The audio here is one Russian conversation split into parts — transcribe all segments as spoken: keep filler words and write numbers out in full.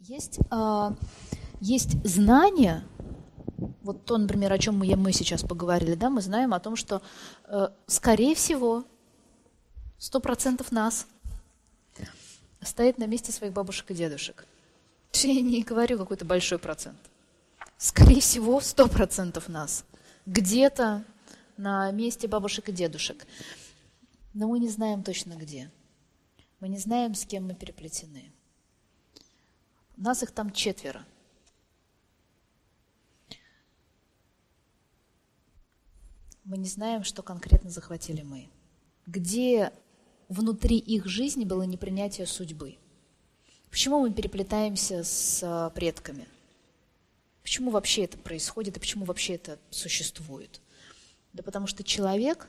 Есть, а, есть знания, вот то, например, о чем мы, мы сейчас поговорили, да, мы знаем о том, что, э, скорее всего, сто процентов нас стоит на месте своих бабушек и дедушек. Я не говорю какой-то большой процент. Скорее всего, сто процентов нас где-то на месте бабушек и дедушек. Но мы не знаем точно где. Мы не знаем, с кем мы переплетены. Нас их там четверо. Мы не знаем, что конкретно захватили мы. Где внутри их жизни было непринятие судьбы? Почему мы переплетаемся с предками? Почему вообще это происходит и почему вообще это существует? Да потому что человек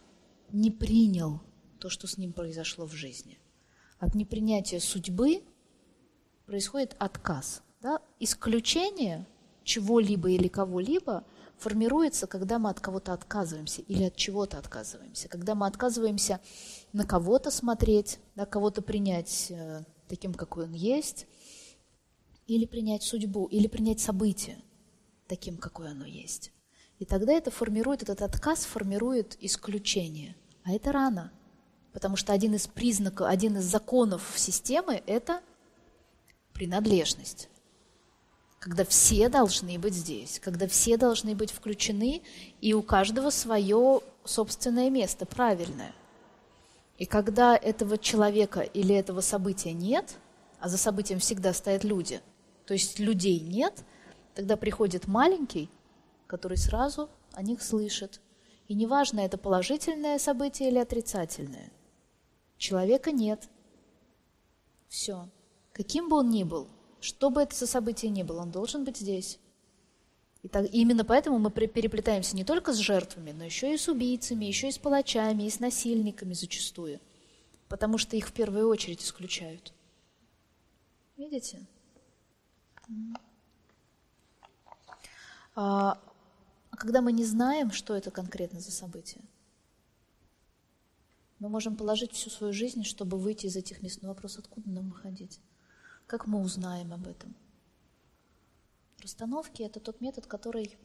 не принял то, что с ним произошло в жизни. От непринятия судьбы происходит отказ. Да? Исключение чего-либо или кого-либо формируется, когда мы от кого-то отказываемся или от чего-то отказываемся. Когда мы отказываемся на кого-то смотреть, да, кого-то принять э, таким, какой он есть, или принять судьбу, или принять событие таким, какое оно есть. И тогда это формирует, этот отказ формирует исключение. А это рано, потому что один из признаков, один из законов системы – это принадлежность, когда все должны быть здесь, когда все должны быть включены, и у каждого свое собственное место, правильное. И когда этого человека или этого события нет, а за событием всегда стоят люди, то есть людей нет, тогда приходит маленький, который сразу о них слышит. И неважно, это положительное событие или отрицательное. Человека нет. Все. Каким бы он ни был, что бы это за событие ни было, он должен быть здесь. И, так, и именно поэтому мы переплетаемся не только с жертвами, но еще и с убийцами, еще и с палачами, и с насильниками зачастую. Потому что их в первую очередь исключают. Видите? А когда мы не знаем, что это конкретно за событие, мы можем положить всю свою жизнь, чтобы выйти из этих мест. Но вопрос, откуда нам выходить? Как мы узнаем об этом? Расстановки – это тот метод, который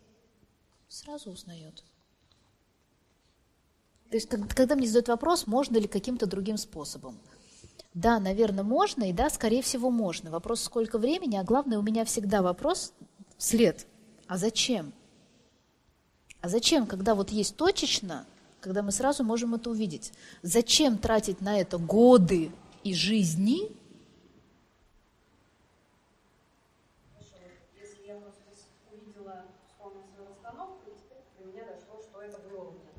сразу узнает. То есть, когда мне задают вопрос, можно ли каким-то другим способом. Да, наверное, можно, и да, скорее всего, можно. Вопрос, сколько времени, а главное, у меня всегда вопрос вслед. А зачем? А зачем, когда вот есть точечно, когда мы сразу можем это увидеть? Зачем тратить на это годы и жизни?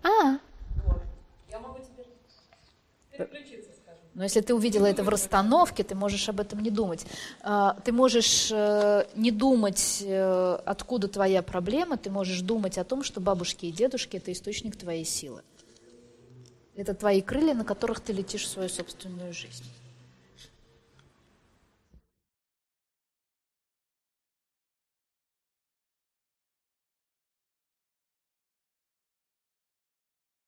А. Вот. Я могу теперь переключиться, скажем. Но если ты увидела это в расстановке, ты можешь об этом не думать. Ты можешь не думать, откуда твоя проблема, ты можешь думать о том, что бабушки и дедушки – это источник твоей силы. Это твои крылья, на которых ты летишь в свою собственную жизнь.